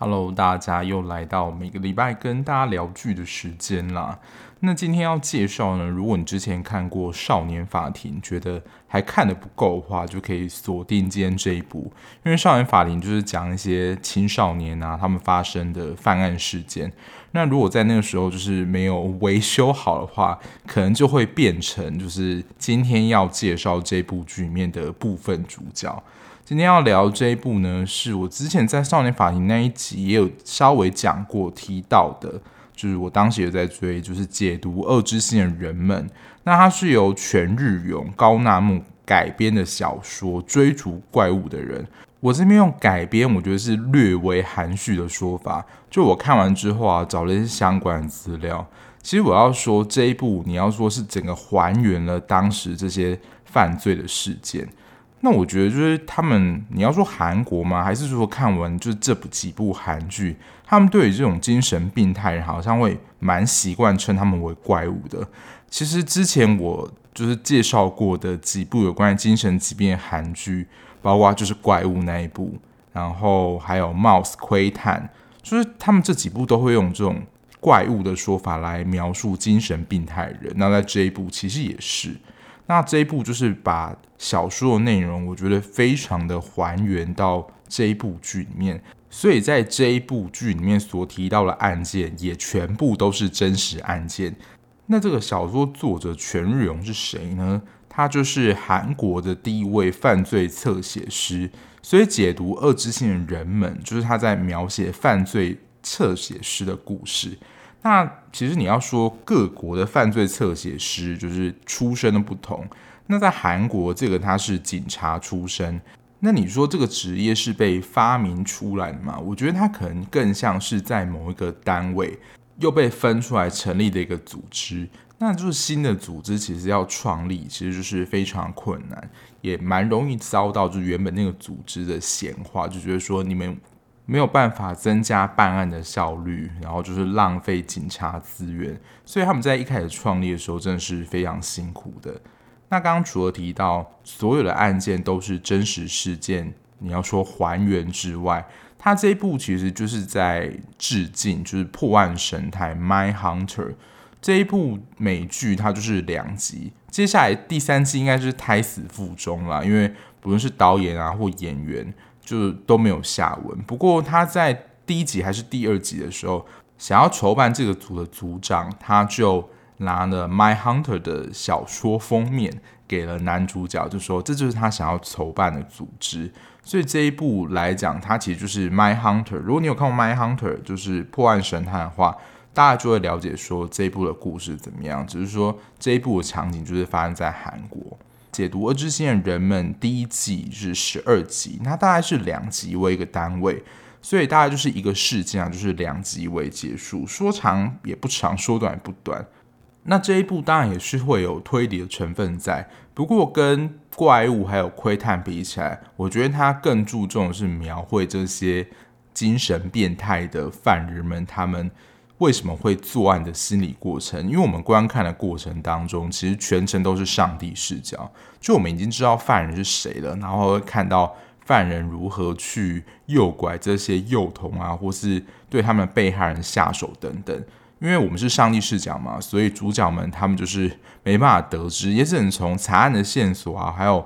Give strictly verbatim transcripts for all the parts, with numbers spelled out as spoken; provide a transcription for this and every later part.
Hello， 大家又来到每个礼拜跟大家聊剧的时间啦。那今天要介绍呢，如果你之前看过《少年法庭》，觉得还看得不够的话，就可以锁定今天这一部，因为《少年法庭》就是讲一些青少年啊他们发生的犯案事件。那如果在那个时候就是没有维修好的话，可能就会变成就是今天要介绍这部剧里面的部分主角。今天要聊这一部呢，是我之前在少年法庭那一集也有稍微讲过提到的，就是我当时也在追，就是解读恶之心的人们。那它是由全日勇高纳木改编的小说《追逐怪物的人》。我这边用改编，我觉得是略微含蓄的说法。就我看完之后啊，找了一些相关的资料。其实我要说这一部，你要说是整个还原了当时这些犯罪的事件。那我觉得就是他们，你要说韩国吗？还是说看完就是这几部韩剧，他们对于这种精神病态人好像会蛮习惯称他们为怪物的。其实之前我就是介绍过的几部有关于精神疾病的韩剧，包括就是怪物那一部，然后还有 Mouse 窥探，就是他们这几部都会用这种怪物的说法来描述精神病态人。那在这一部其实也是。那这一部就是把小说的内容，我觉得非常的还原到这一部剧里面，所以在这一部剧里面所提到的案件也全部都是真实案件。那这个小说作者全日勇是谁呢？他就是韩国的第一位犯罪侧写师，所以解读恶之心的人们，就是他在描写犯罪侧写师的故事。那其实你要说各国的犯罪侧写师就是出身的不同，那在韩国这个他是警察出身，那你说这个职业是被发明出来的吗？我觉得他可能更像是在某一个单位又被分出来成立的一个组织，那就是新的组织其实要创立其实就是非常困难，也蛮容易遭到就原本那个组织的闲话，就觉得说你们没有办法增加办案的效率，然后就是浪费警察资源，所以他们在一开始创立的时候真的是非常辛苦的。那刚刚除了提到所有的案件都是真实事件，你要说还原之外，他这一部其实就是在致敬，就是破案神探 Mind Hunter 这一部美剧，它就是两集，接下来第三季应该是胎死腹中啦，因为不论是导演啊或演员就都没有下文。不过他在第一集还是第二集的时候，想要筹办这个组的组长，他就拿了 Mind Hunter 的小说封面给了男主角，就说这就是他想要筹办的组织。所以这一部来讲，它其实就是 Mind Hunter。如果你有看过 Mind Hunter 就是破案神探的话，大家就会了解说这一部的故事怎么样。只是说这一部的场景就是发生在韩国。解读恶之心的人们第一季是十二集，那大概是两集为一个单位，所以大概就是一个事件啊，就是两集为结束，说长也不长，说短也不短。那这一部当然也是会有推理的成分在，不过跟怪物还有窥探比起来，我觉得它更注重的是描绘这些精神变态的犯人们他们为什么会作案的心理过程。因为我们观看的过程当中，其实全程都是上帝视角，就我们已经知道犯人是谁了，然后会看到犯人如何去诱拐这些幼童啊，或是对他们被害人下手等等。因为我们是上帝视角嘛，所以主角们他们就是没办法得知，也只能从查案的线索啊，还有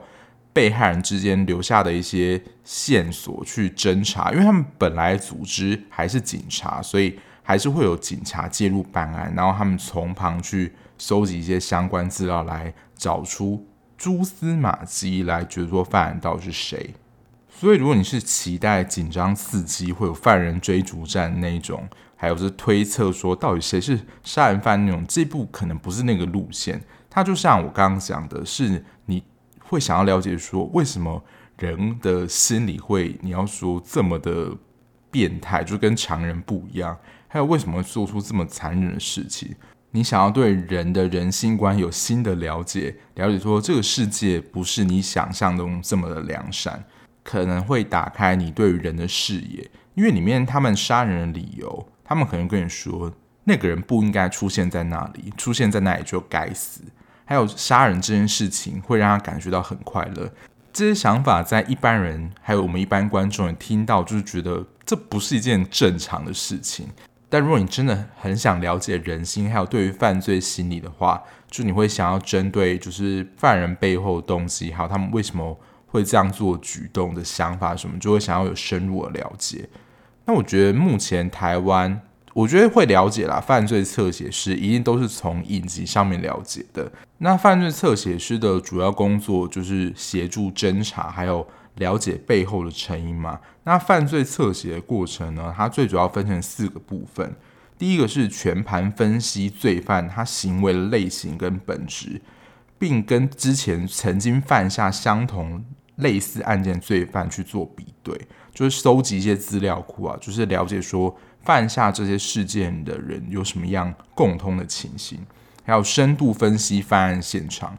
被害人之间留下的一些线索去侦查。因为他们本来组织还是警察，所以还是会有警察介入办案，然后他们从旁去搜集一些相关资料来找出蛛丝马迹，来决定犯人到底是谁。所以如果你是期待紧张刺激，会有犯人追逐战那一种，还有是推测说到底谁是杀人犯那种，这部可能不是那个路线。它就像我刚刚讲的，是你会想要了解说为什么人的心理会你要说这么的变态，就跟常人不一样，还有为什么会做出这么残忍的事情。你想要对人的人性观有新的了解，了解说这个世界不是你想象中这么的良善，可能会打开你对于人的视野。因为里面他们杀人的理由，他们可能跟你说那个人不应该出现在那里，出现在那里就该死。还有杀人这件事情会让他感觉到很快乐，这些想法在一般人还有我们一般观众也听到，就是觉得这不是一件正常的事情。但如果你真的很想了解人心还有对于犯罪心理的话，就你会想要针对就是犯人背后的东西还有他们为什么会这样做举动的想法什么，就会想要有深入的了解。那我觉得目前台湾我觉得会了解啦，犯罪侧写师一定都是从影集上面了解的。那犯罪侧写师的主要工作就是协助侦查还有了解背后的成因嘛。那犯罪侧写的过程呢，它最主要分成四个部分。第一个是全盘分析罪犯他行为的类型跟本质，并跟之前曾经犯下相同类似案件罪犯去做比对，就是收集一些资料库啊，就是了解说犯下这些事件的人有什么样共通的情形，还有深度分析犯案现场，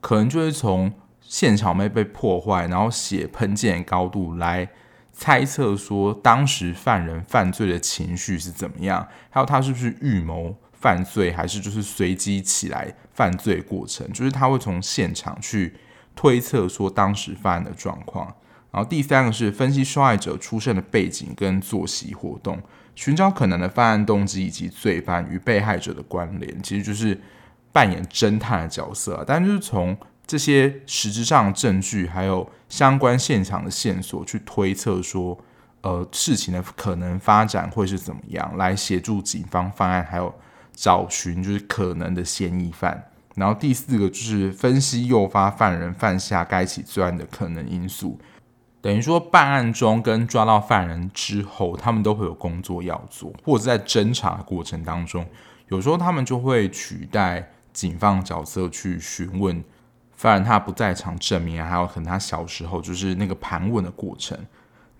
可能就是从现场被被破坏，然后血喷溅的高度来猜测说当时犯人犯罪的情绪是怎么样，还有他是不是预谋犯罪，还是就是随机起来犯罪过程，就是他会从现场去推测说当时犯案的状况。然后第三个是分析受害者出身的背景跟作息活动，寻找可能的犯案动机以及罪犯与被害者的关联，其实就是扮演侦探的角色、啊、但就是从这些实质上的证据还有相关现场的线索去推测说呃，事情的可能发展会是怎么样，来协助警方犯案还有找寻就是可能的嫌疑犯。然后第四个就是分析诱发犯人犯下该起罪案的可能因素，等于说办案中跟抓到犯人之后他们都会有工作要做，或者在侦查过程当中有时候他们就会取代警方角色去询问犯人他不在场证明，还有可能他小时候就是那个盘问的过程。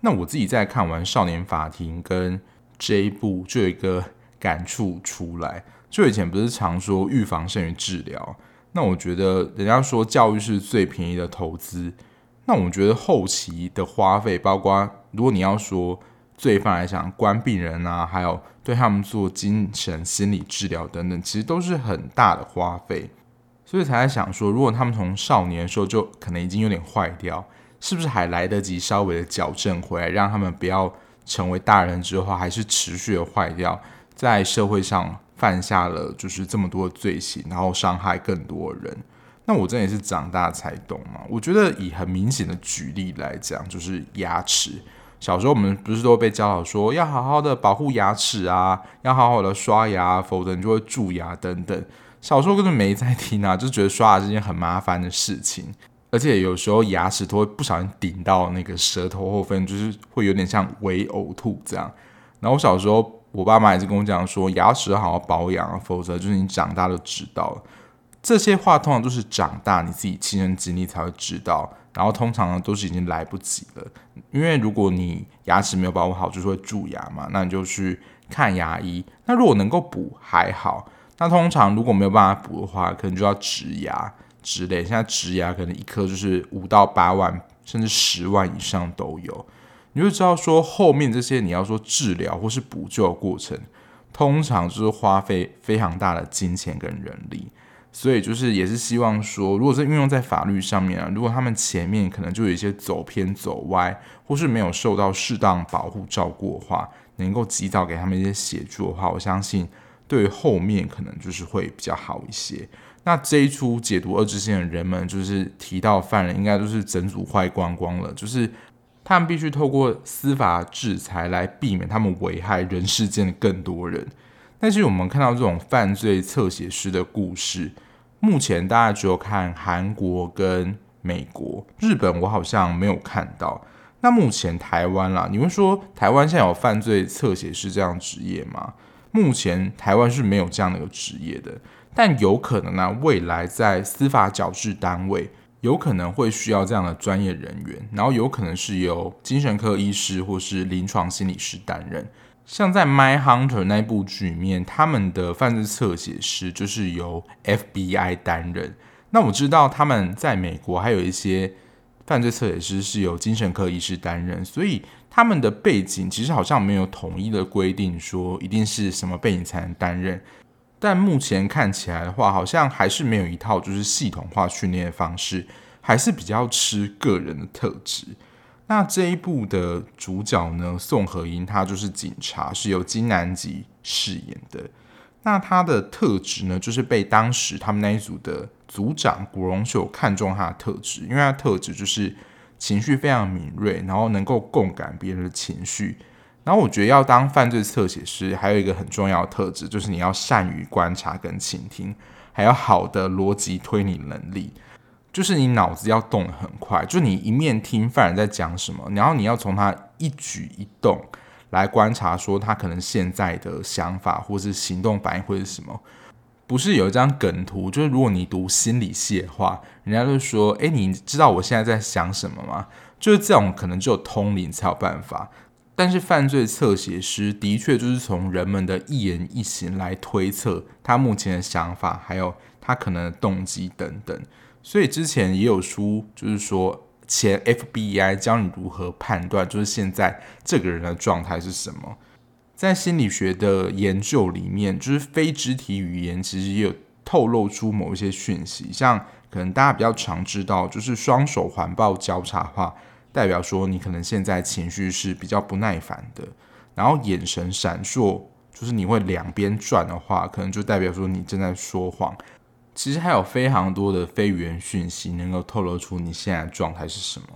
那我自己在看完少年法庭跟这一部就有一个感触出来，就以前不是常说预防胜于治疗，那我觉得人家说教育是最便宜的投资，那我觉得后期的花费，包括如果你要说罪犯来讲，关病人啊，还有对他们做精神心理治疗等等，其实都是很大的花费，所以才在想说，如果他们从少年的时候就可能已经有点坏掉，是不是还来得及稍微的矫正回来，让他们不要成为大人之后还是持续的坏掉，在社会上犯下了就是这么多的罪行，然后伤害更多的人。那我真的也是长大才懂嘛。我觉得以很明显的举例来讲，就是牙齿。小时候我们不是都被教导说要好好的保护牙齿啊，要好好的刷牙，否则你就会蛀牙等等。小时候根本没在听啊，就觉得刷牙是件很麻烦的事情，而且有时候牙齿都会不小心顶到那个舌头后分，就是会有点像微呕吐这样。然后我小时候我爸妈也是跟我讲说，牙齿好好保养啊，否则就是你长大就知道了。这些话通常都是长大你自己亲身经历才会知道，然后通常都是已经来不及了，因为如果你牙齿没有保护好就是会蛀牙嘛，那你就去看牙医，那如果能够补还好，那通常如果没有办法补的话可能就要植牙之类，现在植牙可能一颗就是五到八万甚至十万以上都有，你就知道说后面这些你要说治疗或是补救的过程通常就是花费非常大的金钱跟人力，所以就是也是希望说，如果是运用在法律上面啊，如果他们前面可能就有一些走偏走歪，或是没有受到适当保护照顾的话，能够及早给他们一些协助的话，我相信对后面可能就是会比较好一些。那这一出解读恶之心的人们就是提到犯人应该就是整组坏光光了，就是他们必须透过司法制裁来避免他们危害人世间的更多人。但是我们看到这种犯罪侧写师的故事，目前大家只有看韩国跟美国，日本我好像没有看到。那目前台湾啦，你会说台湾现在有犯罪侧写师这样的职业吗？目前台湾是没有这样的一个职业的，但有可能啊，未来在司法矫治单位有可能会需要这样的专业人员，然后有可能是由精神科医师或是临床心理师担任。像在《Mind Hunter》那部剧里面，他们的犯罪侧写师就是由 F B I 担任。那我知道他们在美国还有一些犯罪策略师是由精神科医师担任，所以他们的背景其实好像没有统一的规定说一定是什么背景才能担任，但目前看起来的话好像还是没有一套就是系统化训练的方式，还是比较吃个人的特质。那这一部的主角呢，宋和英他就是警察，是由金南吉饰演的。那他的特质呢，就是被当时他们那一组的组长古荣秀看中他的特质，因为他的特质就是情绪非常敏锐，然后能够共感别人的情绪。然后我觉得要当犯罪侧写师还有一个很重要的特质，就是你要善于观察跟倾听，还有好的逻辑推理能力，就是你脑子要动得很快，就你一面听犯人在讲什么，然后你要从他一举一动来观察说他可能现在的想法或是行动反应会是什么。不是有一张梗图，就是如果你读心理系的话，人家就说诶，你知道我现在在想什么吗？就是这种可能只有通灵才有办法，但是犯罪侧写师的确就是从人们的一言一行来推测他目前的想法还有他可能的动机等等。所以之前也有书就是说前 F B I 教你如何判断就是现在这个人的状态是什么。在心理学的研究里面，就是非肢体语言其实也有透露出某一些讯息，像可能大家比较常知道就是双手环抱交叉化，代表说你可能现在情绪是比较不耐烦的，然后眼神闪烁就是你会两边转的话，可能就代表说你正在说谎。其实还有非常多的非语言讯息能够透露出你现在的状态是什么。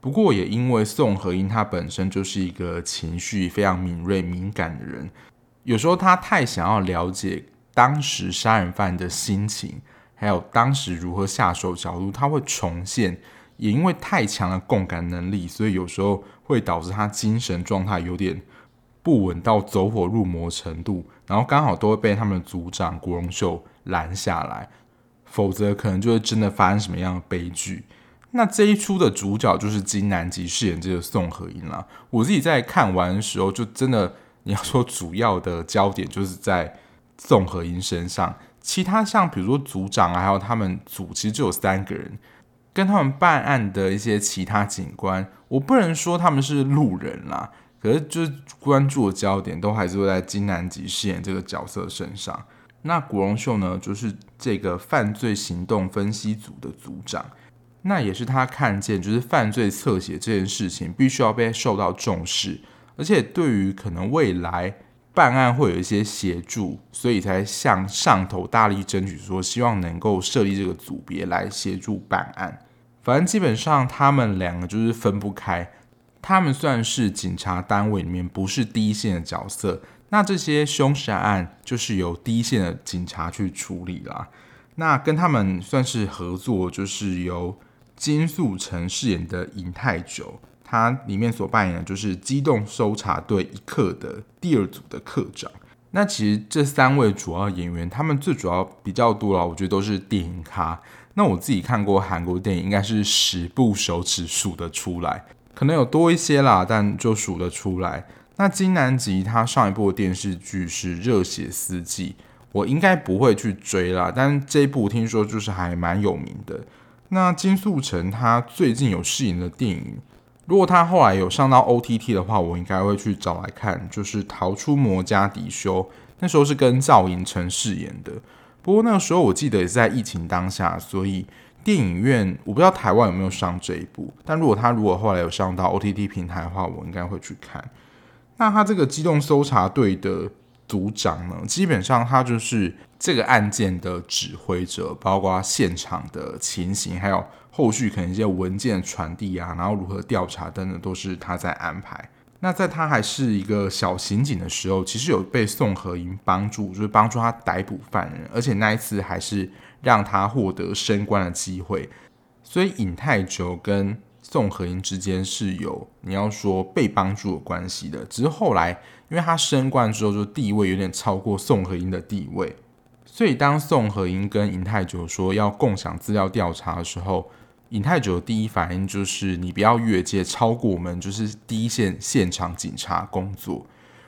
不过也因为宋和英他本身就是一个情绪非常敏锐敏感的人，有时候他太想要了解当时杀人犯的心情还有当时如何下手角度，他会重现，也因为太强的共感能力，所以有时候会导致他精神状态有点不稳到走火入魔程度，然后刚好都会被他们的组长郭荣秀拦下来，否则可能就会真的发生什么样的悲剧。那这一出的主角就是金南吉饰演这个宋和英啦。我自己在看完的时候，就真的你要说主要的焦点就是在宋和英身上，其他像比如说组长啊，还有他们组其实就有三个人，跟他们办案的一些其他警官，我不能说他们是路人啦，可是就是关注的焦点都还是会在金南吉饰演这个角色身上。那古荣秀呢，就是这个犯罪行动分析组的组长，那也是他看见就是犯罪侧写这件事情必须要被受到重视，而且对于可能未来办案会有一些协助，所以才向上头大力争取说希望能够设立这个组别来协助办案。反正基本上他们两个就是分不开，他们算是警察单位里面不是第一线的角色，那这些凶杀案就是由第一线的警察去处理啦。那跟他们算是合作，就是由金素成饰演的尹泰久，他里面所扮演的就是机动搜查队一课的第二组的课长。那其实这三位主要演员，他们最主要比较多啦，我觉得都是电影咖。那我自己看过韩国电影，应该是十部手指数得出来，可能有多一些啦，但就数得出来。那金南吉他上一部的电视剧是《热血四季》，我应该不会去追啦，但这一部听说就是还蛮有名的。那金素成他最近有饰演的电影，如果他后来有上到 O T T 的话，我应该会去找来看，就是《逃出摩加迪修》，那时候是跟赵寅成饰演的。不过那个时候我记得也是在疫情当下，所以电影院我不知道台湾有没有上这一部，但如果他如果后来有上到 O T T 平台的话，我应该会去看。那他这个机动搜查队的组长呢，基本上他就是这个案件的指挥者，包括现场的情形，还有后续可能一些文件传递啊，然后如何调查等等，都是他在安排。那在他还是一个小刑警的时候，其实有被宋和英帮助，就是帮助他逮捕犯人，而且那一次还是让他获得升官的机会。所以尹泰久跟宋和英之间是有你要说被帮助的关系的，只是后来因为他升官之后就地位有点超过宋和英的地位，所以当宋和英跟尹泰久说要共享资料调查的时候，尹泰久的第一反应就是你不要越界超过我们就是第一线现场警察工作。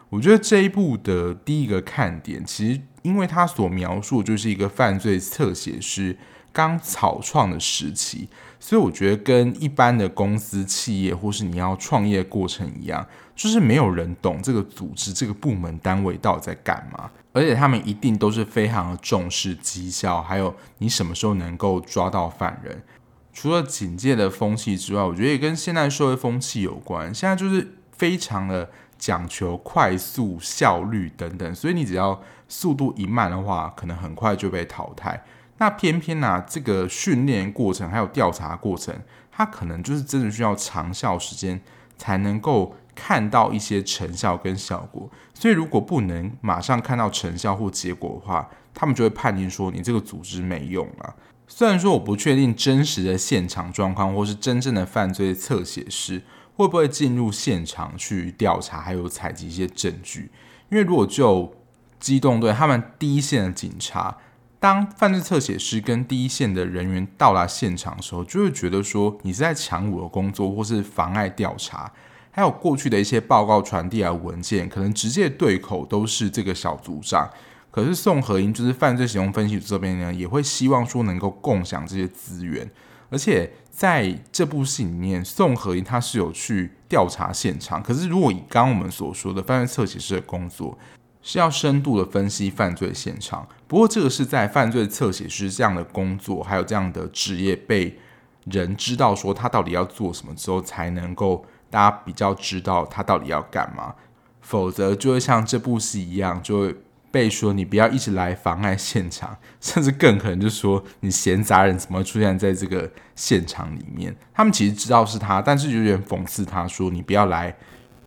我觉得这一部的第一个看点，其实因为他所描述就是一个犯罪侧写师刚草创的时期，所以我觉得跟一般的公司企业或是你要创业过程一样，就是没有人懂这个组织这个部门单位到底在干嘛，而且他们一定都是非常的重视绩效，还有你什么时候能够抓到犯人。除了警戒的风气之外，我觉得也跟现在社会风气有关，现在就是非常的讲求快速效率等等，所以你只要速度一慢的话，可能很快就被淘汰。那偏偏啊，这个训练过程还有调查过程，它可能就是真的需要长效时间才能够看到一些成效跟效果，所以如果不能马上看到成效或结果的话，他们就会判定说你这个组织没用了。虽然说我不确定真实的现场状况或是真正的犯罪侧写师会不会进入现场去调查还有采集一些证据，因为如果就机动队他们第一线的警察，当犯罪侧写师跟第一线的人员到达现场的时候，就会觉得说你是在抢我的工作或是妨碍调查，还有过去的一些报告传递来的文件可能直接对口都是这个小组长。可是宋和英就是犯罪行动分析组这边呢，也会希望说能够共享这些资源，而且在这部戏里面宋和英他是有去调查现场，可是如果以刚刚我们所说的犯罪侧写师的工作是要深度的分析犯罪现场，不过这个是在犯罪侧写师这样的工作还有这样的职业被人知道说他到底要做什么之后，才能够大家比较知道他到底要干嘛，否则就会像这部戏一样，就会被说你不要一直来妨碍现场，甚至更可能就说你闲杂人怎么会出现在这个现场里面。他们其实知道是他，但是有点讽刺他说你不要来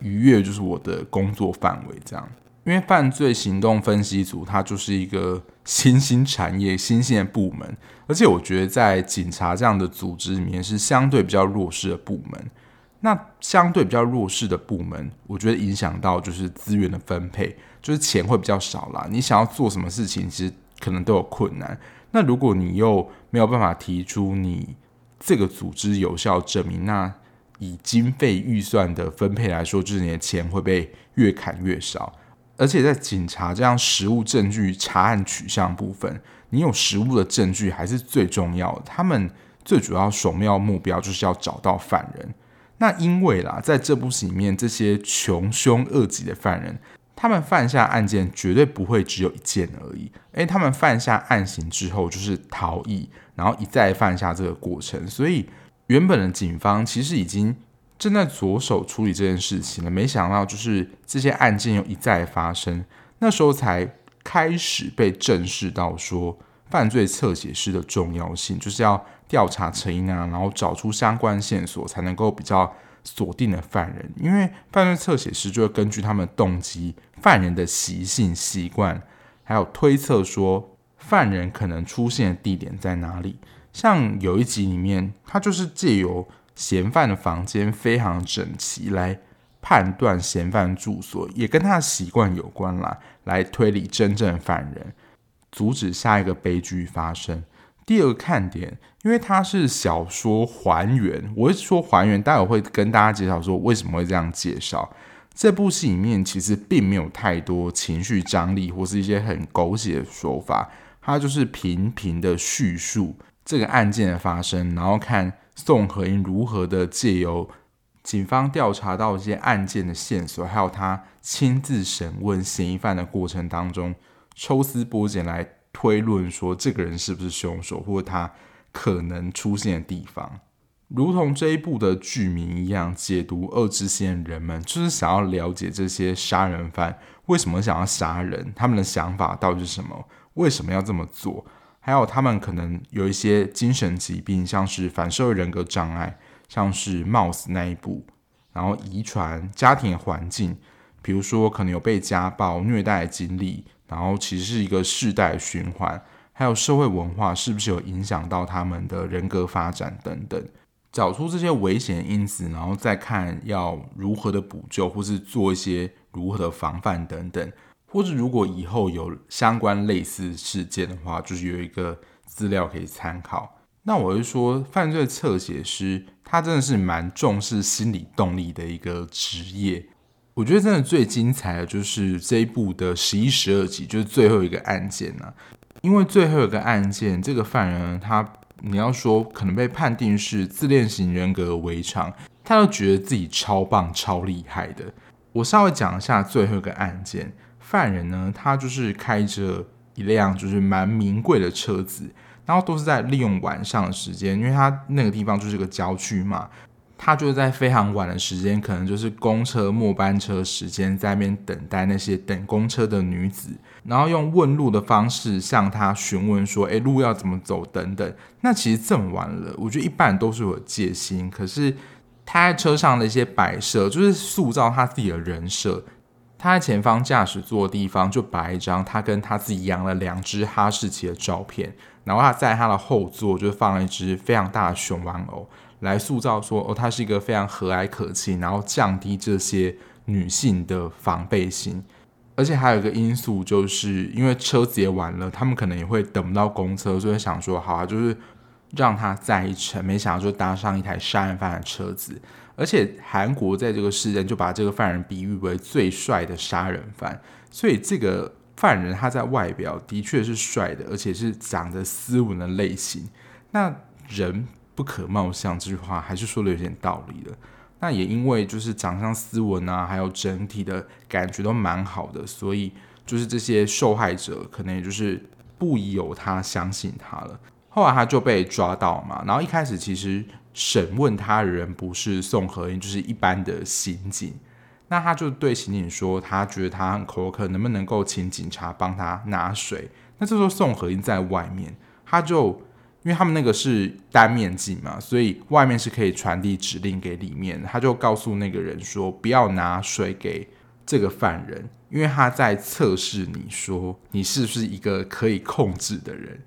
逾越就是我的工作范围这样。因为犯罪行动分析组它就是一个新兴产业新兴的部门，而且我觉得在警察这样的组织里面是相对比较弱势的部门，那相对比较弱势的部门我觉得影响到就是资源的分配，就是钱会比较少啦，你想要做什么事情其实可能都有困难，那如果你又没有办法提出你这个组织有效证明，那以经费预算的分配来说，就是你的钱会被越砍越少。而且在警察这样实物证据查案取向部分，你有实物的证据还是最重要的，他们最主要首要目标就是要找到犯人。那因为啦，在这部戏里面这些穷凶恶极的犯人，他们犯下案件绝对不会只有一件而已，因为他们犯下案行之后就是逃逸，然后一再犯下这个过程，所以原本的警方其实已经正在着手处理这件事情了，没想到就是这些案件又一再发生，那时候才开始被正视到说犯罪侧写师的重要性，就是要调查成因啊，然后找出相关线索才能够比较锁定的犯人。因为犯罪侧写师就会根据他们的动机、犯人的习性、习惯，还有推测说犯人可能出现的地点在哪里。像有一集里面，他就是借由嫌犯的房间非常整齐来判断嫌犯住所，也跟他的习惯有关啦，来推理真正犯人，阻止下一个悲剧发生。第二个看点，因为它是小说还原，我会说还原，待会会跟大家介绍说为什么会这样介绍。这部戏里面其实并没有太多情绪张力或是一些很狗血的说法，它就是平平的叙述这个案件的发生，然后看宋和英如何的借由警方调查到一些案件的线索，还有他亲自审问嫌疑犯的过程当中，抽丝剥茧来推论说这个人是不是凶手，或者他可能出现的地方。如同这一部的剧名一样，解读恶之心的人们就是想要了解这些杀人犯为什么想要杀人，他们的想法到底是什么，为什么要这么做，还有他们可能有一些精神疾病，像是反社会人格障碍，像是 M O U S 那一部，然后遗传、家庭的环境，比如说可能有被家暴、虐待的经历，然后其实是一个世代的循环，还有社会文化是不是有影响到他们的人格发展等等，找出这些危险因子，然后再看要如何的补救，或是做一些如何的防范等等。或者如果以后有相关类似事件的话，就是有一个资料可以参考。那我会说犯罪侧写师他真的是蛮重视心理动力的一个职业。我觉得真的最精彩的就是这一部的十一、十二集，就是最后一个案件啊。因为最后一个案件这个犯人他你要说可能被判定是自恋型人格为常，他都觉得自己超棒超厉害的。我稍微讲一下最后一个案件，犯人呢，他就是开着一辆就是蛮名贵的车子，然后都是在利用晚上的时间，因为他那个地方就是个郊区嘛，他就在非常晚的时间，可能就是公车末班车时间，在那边等待那些等公车的女子，然后用问路的方式向他询问说，诶，路要怎么走等等。那其实这么晚了，我觉得一般人都是有戒心，可是他在车上的一些摆设，就是塑造他自己的人设。他在前方驾驶座的地方就摆一张他跟他自己养了两只哈士奇的照片，然后他在他的后座就放了一只非常大的熊玩偶，来塑造说、哦、他是一个非常和蔼可亲，然后降低这些女性的防备心。而且还有一个因素，就是因为车子也晚了，他们可能也会等不到公车，所以想说好啊，就是让他载一程，没想到就搭上一台杀人犯的车子。而且韩国在这个事件就把这个犯人比喻为最帅的杀人犯，所以这个犯人他在外表的确是帅的，而且是长得斯文的类型。那人不可貌相这句话还是说的有点道理的。那也因为就是长相斯文啊，还有整体的感觉都蛮好的，所以就是这些受害者可能也就是不疑有他，相信他了。后来他就被抓到嘛，然后一开始其实审问他的人不是宋和英，就是一般的刑警。那他就对刑警说，他觉得他很口渴，能不能够请警察帮他拿水。那这时候宋和英在外面，他就因为他们那个是单面镜嘛，所以外面是可以传递指令给里面，他就告诉那个人说不要拿水给这个犯人，因为他在测试你说你是不是一个可以控制的人。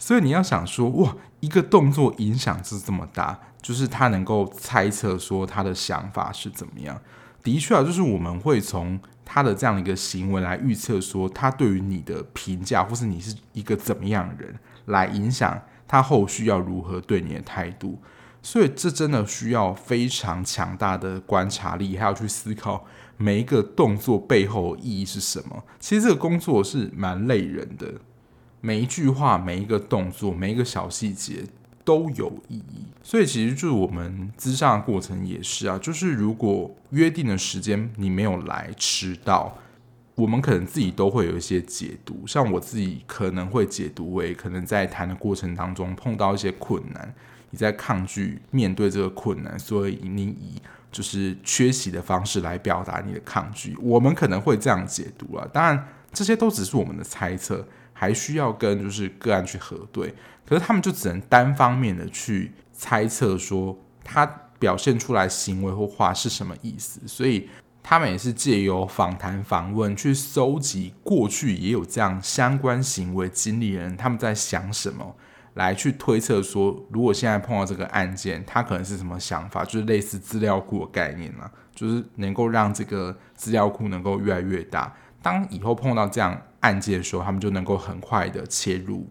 所以你要想说，哇，一个动作影响是这么大，就是他能够猜测说他的想法是怎么样。的确啊，就是我们会从他的这样一个行为来预测说他对于你的评价，或是你是一个怎么样的人，来影响他后续要如何对你的态度。所以这真的需要非常强大的观察力，还要去思考每一个动作背后的意义是什么。其实这个工作是蛮累人的，每一句话，每一个动作，每一个小细节都有意义。所以其实就是我们咨商的过程也是啊，就是如果约定的时间你没有来，迟到，我们可能自己都会有一些解读。像我自己可能会解读为，可能在谈的过程当中碰到一些困难，你在抗拒面对这个困难，所以你以就是缺席的方式来表达你的抗拒，我们可能会这样解读啊。当然这些都只是我们的猜测，还需要跟就是个案去核对。可是他们就只能单方面的去猜测说他表现出来行为或话是什么意思，所以他们也是借由访谈访问去搜集过去也有这样相关行为经历的人他们在想什么，来去推测说如果现在碰到这个案件他可能是什么想法，就是类似资料库的概念啦，就是能够让这个资料库能够越来越大，当以后碰到这样案件的时候他们就能够很快的切入。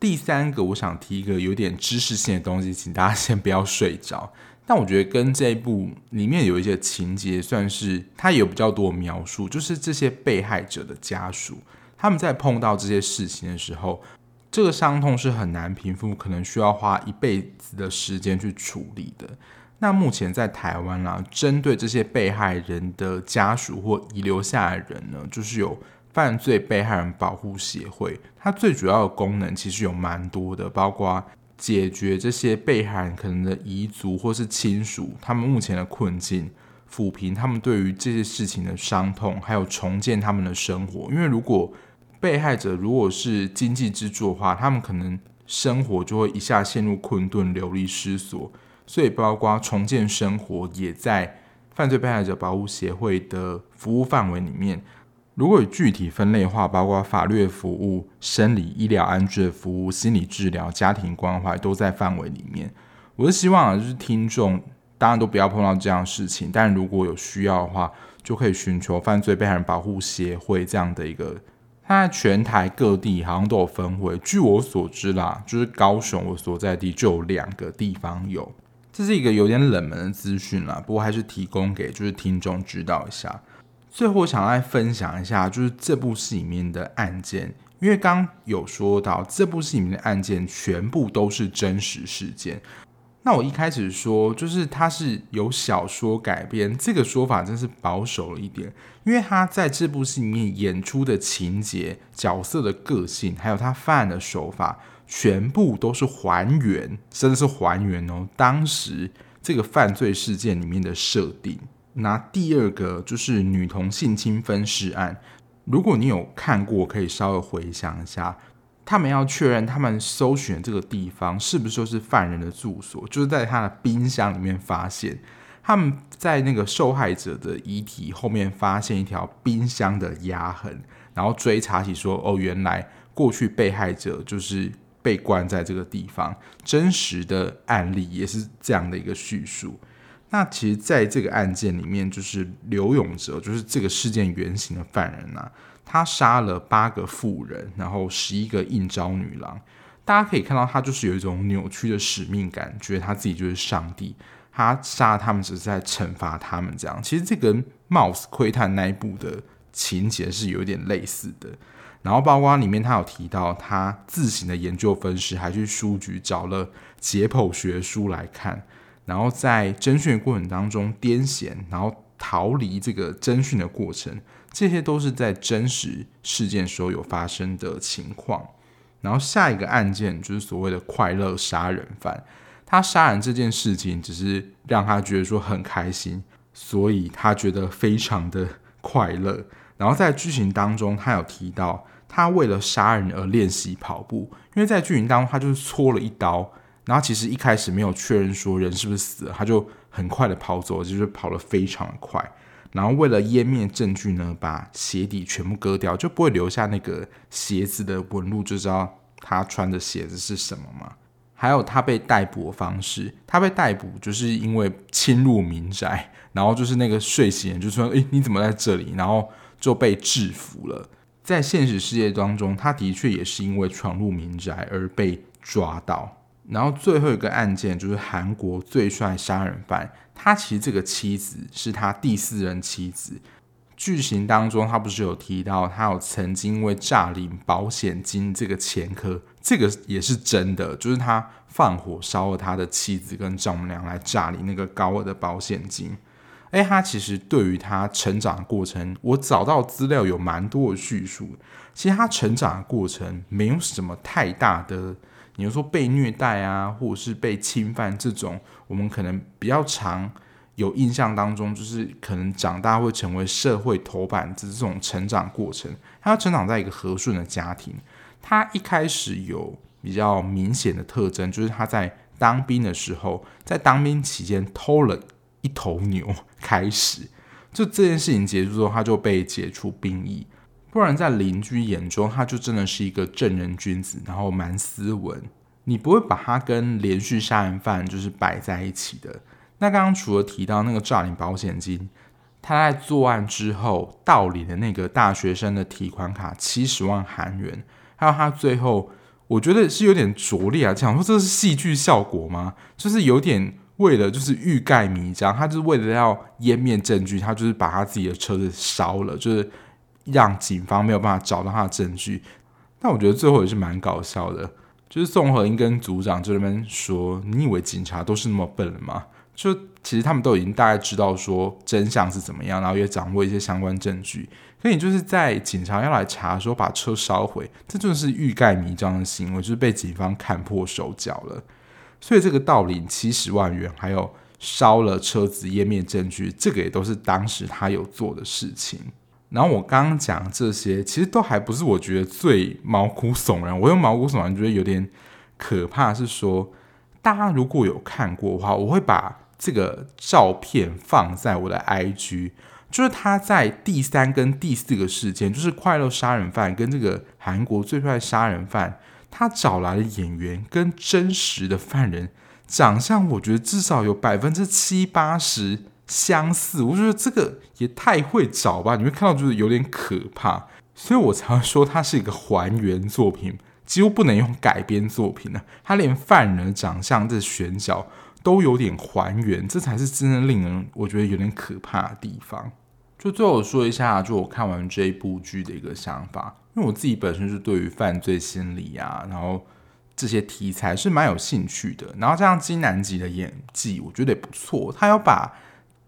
第三个我想提一个有点知识性的东西，请大家先不要睡着，但我觉得跟这一部里面有一些情节算是它有比较多的描述，就是这些被害者的家属他们在碰到这些事情的时候，这个伤痛是很难平复，可能需要花一辈子的时间去处理的。那目前在台湾啦，针对这些被害人的家属或遗留下来的人呢，就是有犯罪被害人保护协会，它最主要的功能其实有蛮多的，包括解决这些被害人可能的遗族或是亲属他们目前的困境，抚平他们对于这些事情的伤痛，还有重建他们的生活。因为如果被害者如果是经济支柱的话，他们可能生活就会一下陷入困顿，流离失所，所以包括重建生活也在犯罪被害者保护协会的服务范围里面。如果有具体分类的话，包括法律的服务、生理医疗安置的服务、心理治疗、家庭关怀都在范围里面。我是希望就是听众当然都不要碰到这样的事情，但如果有需要的话就可以寻求犯罪被害人保护协会这样的一个，它在全台各地好像都有分会，据我所知啦，就是高雄我所在地就有两个地方有。这是一个有点冷门的资讯啦，不过还是提供给就是听众知道一下。最后想来分享一下就是这部戏里面的案件，因为刚有说到这部戏里面的案件全部都是真实事件，那我一开始说就是它是由小说改编，这个说法真是保守了一点，因为它在这部戏里面演出的情节、角色的个性还有它犯案的手法全部都是还原，真的是还原哦，当时这个犯罪事件里面的设定。那第二个就是女童性侵分尸案，如果你有看过可以稍微回想一下，他们要确认他们搜寻这个地方是不是就是犯人的住所，就是在他的冰箱里面发现，他们在那个受害者的遗体后面发现一条冰箱的压痕，然后追查起说哦，原来过去被害者就是被关在这个地方，真实的案例也是这样的一个叙述。那其实在这个案件里面，就是刘永哲，就是这个事件原型的犯人啊，他杀了八个妇人，然后十一个应召女郎。大家可以看到，他就是有一种扭曲的使命感，觉得他自己就是上帝，他杀他们只是在惩罚他们这样。其实这跟 Mouse 窥探那一部的情节是有点类似的。然后包括里面他有提到，他自行的研究分尸，还去书局找了解剖学书来看。然后在侦讯过程当中癫痫，然后逃离这个侦讯的过程，这些都是在真实事件时候有发生的情况。然后下一个案件就是所谓的快乐杀人犯，他杀人这件事情只是让他觉得说很开心，所以他觉得非常的快乐。然后在剧情当中他有提到，他为了杀人而练习跑步，因为在剧情当中他就是戳了一刀，然后其实一开始没有确认说人是不是死了，他就很快的跑走，就是跑得非常的快。然后为了湮灭证据呢，把鞋底全部割掉，就不会留下那个鞋子的纹路，就知道他穿的鞋子是什么嘛。还有他被逮捕的方式，他被逮捕就是因为侵入民宅，然后就是那个睡醒人就说诶，你怎么在这里，然后就被制服了。在现实世界当中，他的确也是因为闯入民宅而被抓到。然后最后一个案件就是韩国最帅杀人犯，他其实这个妻子是他第四任妻子。剧情当中他不是有提到他有曾经因为诈领保险金这个前科，这个也是真的，就是他放火烧了他的妻子跟丈母娘来诈领那个高额的保险金。哎，他其实对于他成长的过程，我找到资料有蛮多的叙述，其实他成长的过程没有什么太大的，你就说被虐待啊，或者是被侵犯，这种我们可能比较常有印象当中，就是可能长大会成为社会头版这种成长过程。他要成长在一个和顺的家庭，他一开始有比较明显的特征，就是他在当兵的时候，在当兵期间偷了一头牛开始，就这件事情结束之后，他就被解除兵役。不然在邻居眼中他就真的是一个正人君子，然后蛮斯文，你不会把他跟连续杀人犯就是摆在一起的。那刚刚除了提到那个诈领保险金，他在作案之后盗领的那个大学生的提款卡七十万韩元，还有他最后我觉得是有点拙劣啊，讲说这是戏剧效果吗，就是有点为了就是欲盖弥彰，他就是为了要湮灭证据，他就是把他自己的车子烧了，就是让警方没有办法找到他的证据。但我觉得最后也是蛮搞笑的，就是宋和英跟组长就在那边说，你以为警察都是那么笨了吗，就其实他们都已经大概知道说真相是怎么样，然后也掌握一些相关证据，所以就是在警察要来查的时候把车烧毁，这就是欲盖弥彰的行为，就是被警方看破手脚了。所以这个盗领七十万元还有烧了车子湮灭证据，这个也都是当时他有做的事情。然后我刚刚讲这些其实都还不是我觉得最毛骨悚然，我用毛骨悚然觉得有点可怕，是说大家如果有看过的话，我会把这个照片放在我的 I G， 就是他在第三跟第四个事件，就是快乐杀人犯跟这个韩国最帅杀人犯，他找来的演员跟真实的犯人长相我觉得至少有 百分之七八十相似，我觉得这个也太会找吧，你会看到就是有点可怕，所以我才会说它是一个还原作品，几乎不能用改编作品了。它连犯人的长相的选角都有点还原，这才是真的令人我觉得有点可怕的地方。就最后说一下，就我看完这一部剧的一个想法，因为我自己本身是对于犯罪心理啊，然后这些题材是蛮有兴趣的，然后加上金南吉的演技，我觉得也不错，他要把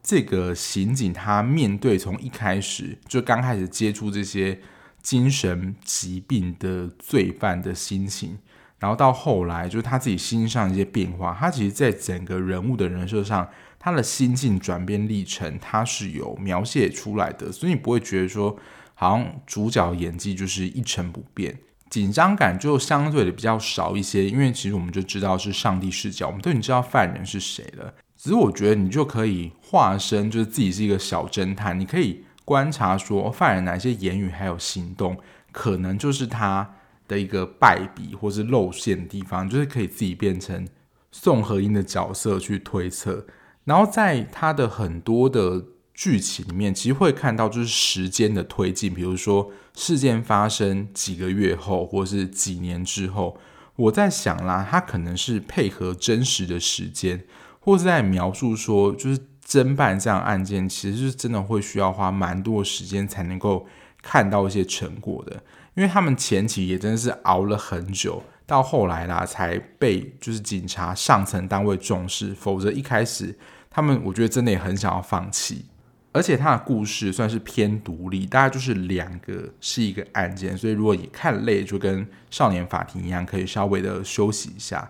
这个刑警他面对从一开始就刚开始接触这些精神疾病的罪犯的心情，然后到后来就是他自己心上一些变化，他其实在整个人物的人设上，他的心境转变历程他是有描写出来的，所以你不会觉得说好像主角演技就是一成不变，紧张感就相对的比较少一些，因为其实我们就知道是上帝视角，我们都已经知道犯人是谁了，只是我觉得你就可以化身就是自己是一个小侦探，你可以观察说、哦、犯人哪些言语还有行动可能就是他的一个败笔或是露馅的地方，就是可以自己变成宋和英的角色去推测。然后在他的很多的剧情里面，其实会看到就是时间的推进，比如说事件发生几个月后或是几年之后，我在想啦，他可能是配合真实的时间，或是在描述说就是侦办这样案件其实是真的会需要花蛮多的时间才能够看到一些成果的，因为他们前期也真的是熬了很久，到后来啦才被就是警察上层单位重视，否则一开始他们我觉得真的也很想要放弃。而且他的故事算是偏独立，大概就是两个是一个案件，所以如果你看累就跟少年法庭一样可以稍微的休息一下。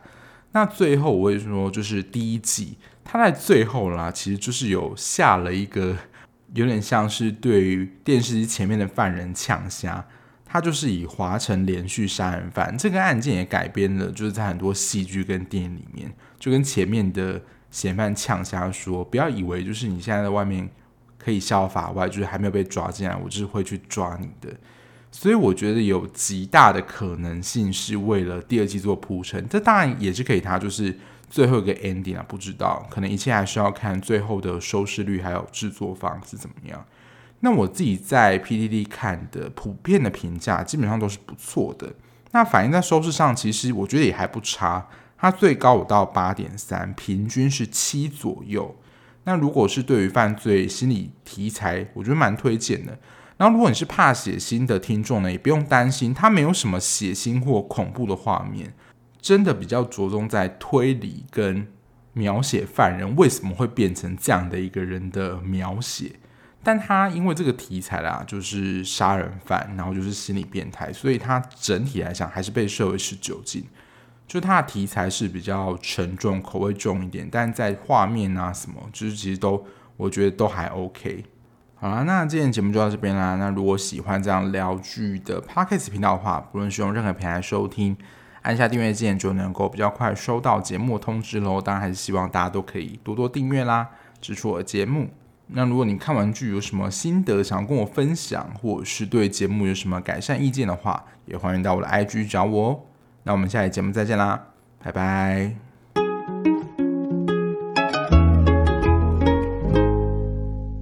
那最后我会说就是第一季他在最后啦其实就是有下了一个有点像是对于电视机前面的犯人呛虾，他就是以华城连续杀人犯这个案件也改编了，就是在很多戏剧跟电影里面，就跟前面的嫌犯呛虾说不要以为就是你现在在外面可以逍遥法外，就是还没有被抓进来我就是会去抓你的，所以我觉得有极大的可能性是为了第二季做铺陈，这当然也是可以他就是最后一个 ending 啊，不知道可能一切还是要看最后的收视率还有制作方是怎么样。那我自己在 P T T 看的普遍的评价基本上都是不错的，那反映在收视上其实我觉得也还不差，它最高有到 八点三 平均是七左右。那如果是对于犯罪心理题材我觉得蛮推荐的，然后如果你是怕血腥的听众呢，也不用担心，它没有什么血腥或恐怖的画面，真的比较着重在推理跟描写犯人为什么会变成这样的一个人的描写。但它因为这个题材啦，就是杀人犯然后就是心理变态，所以它整体来讲还是被社会视久禁，就它的题材是比较沉重口味重一点，但在画面啊什么就是其实都我觉得都还 OK。好啦，那今天节目就到这边啦。那如果喜欢这样聊剧的 Podcast 频道的话，不论是用任何平台收听，按下订阅键就能够比较快收到节目通知咯。当然还是希望大家都可以多多订阅啦，支持我的节目。那如果你看完剧有什么心得想要跟我分享，或者是对节目有什么改善意见的话，也欢迎到我的 I G 找我哦。那我们下期节目再见啦，拜拜。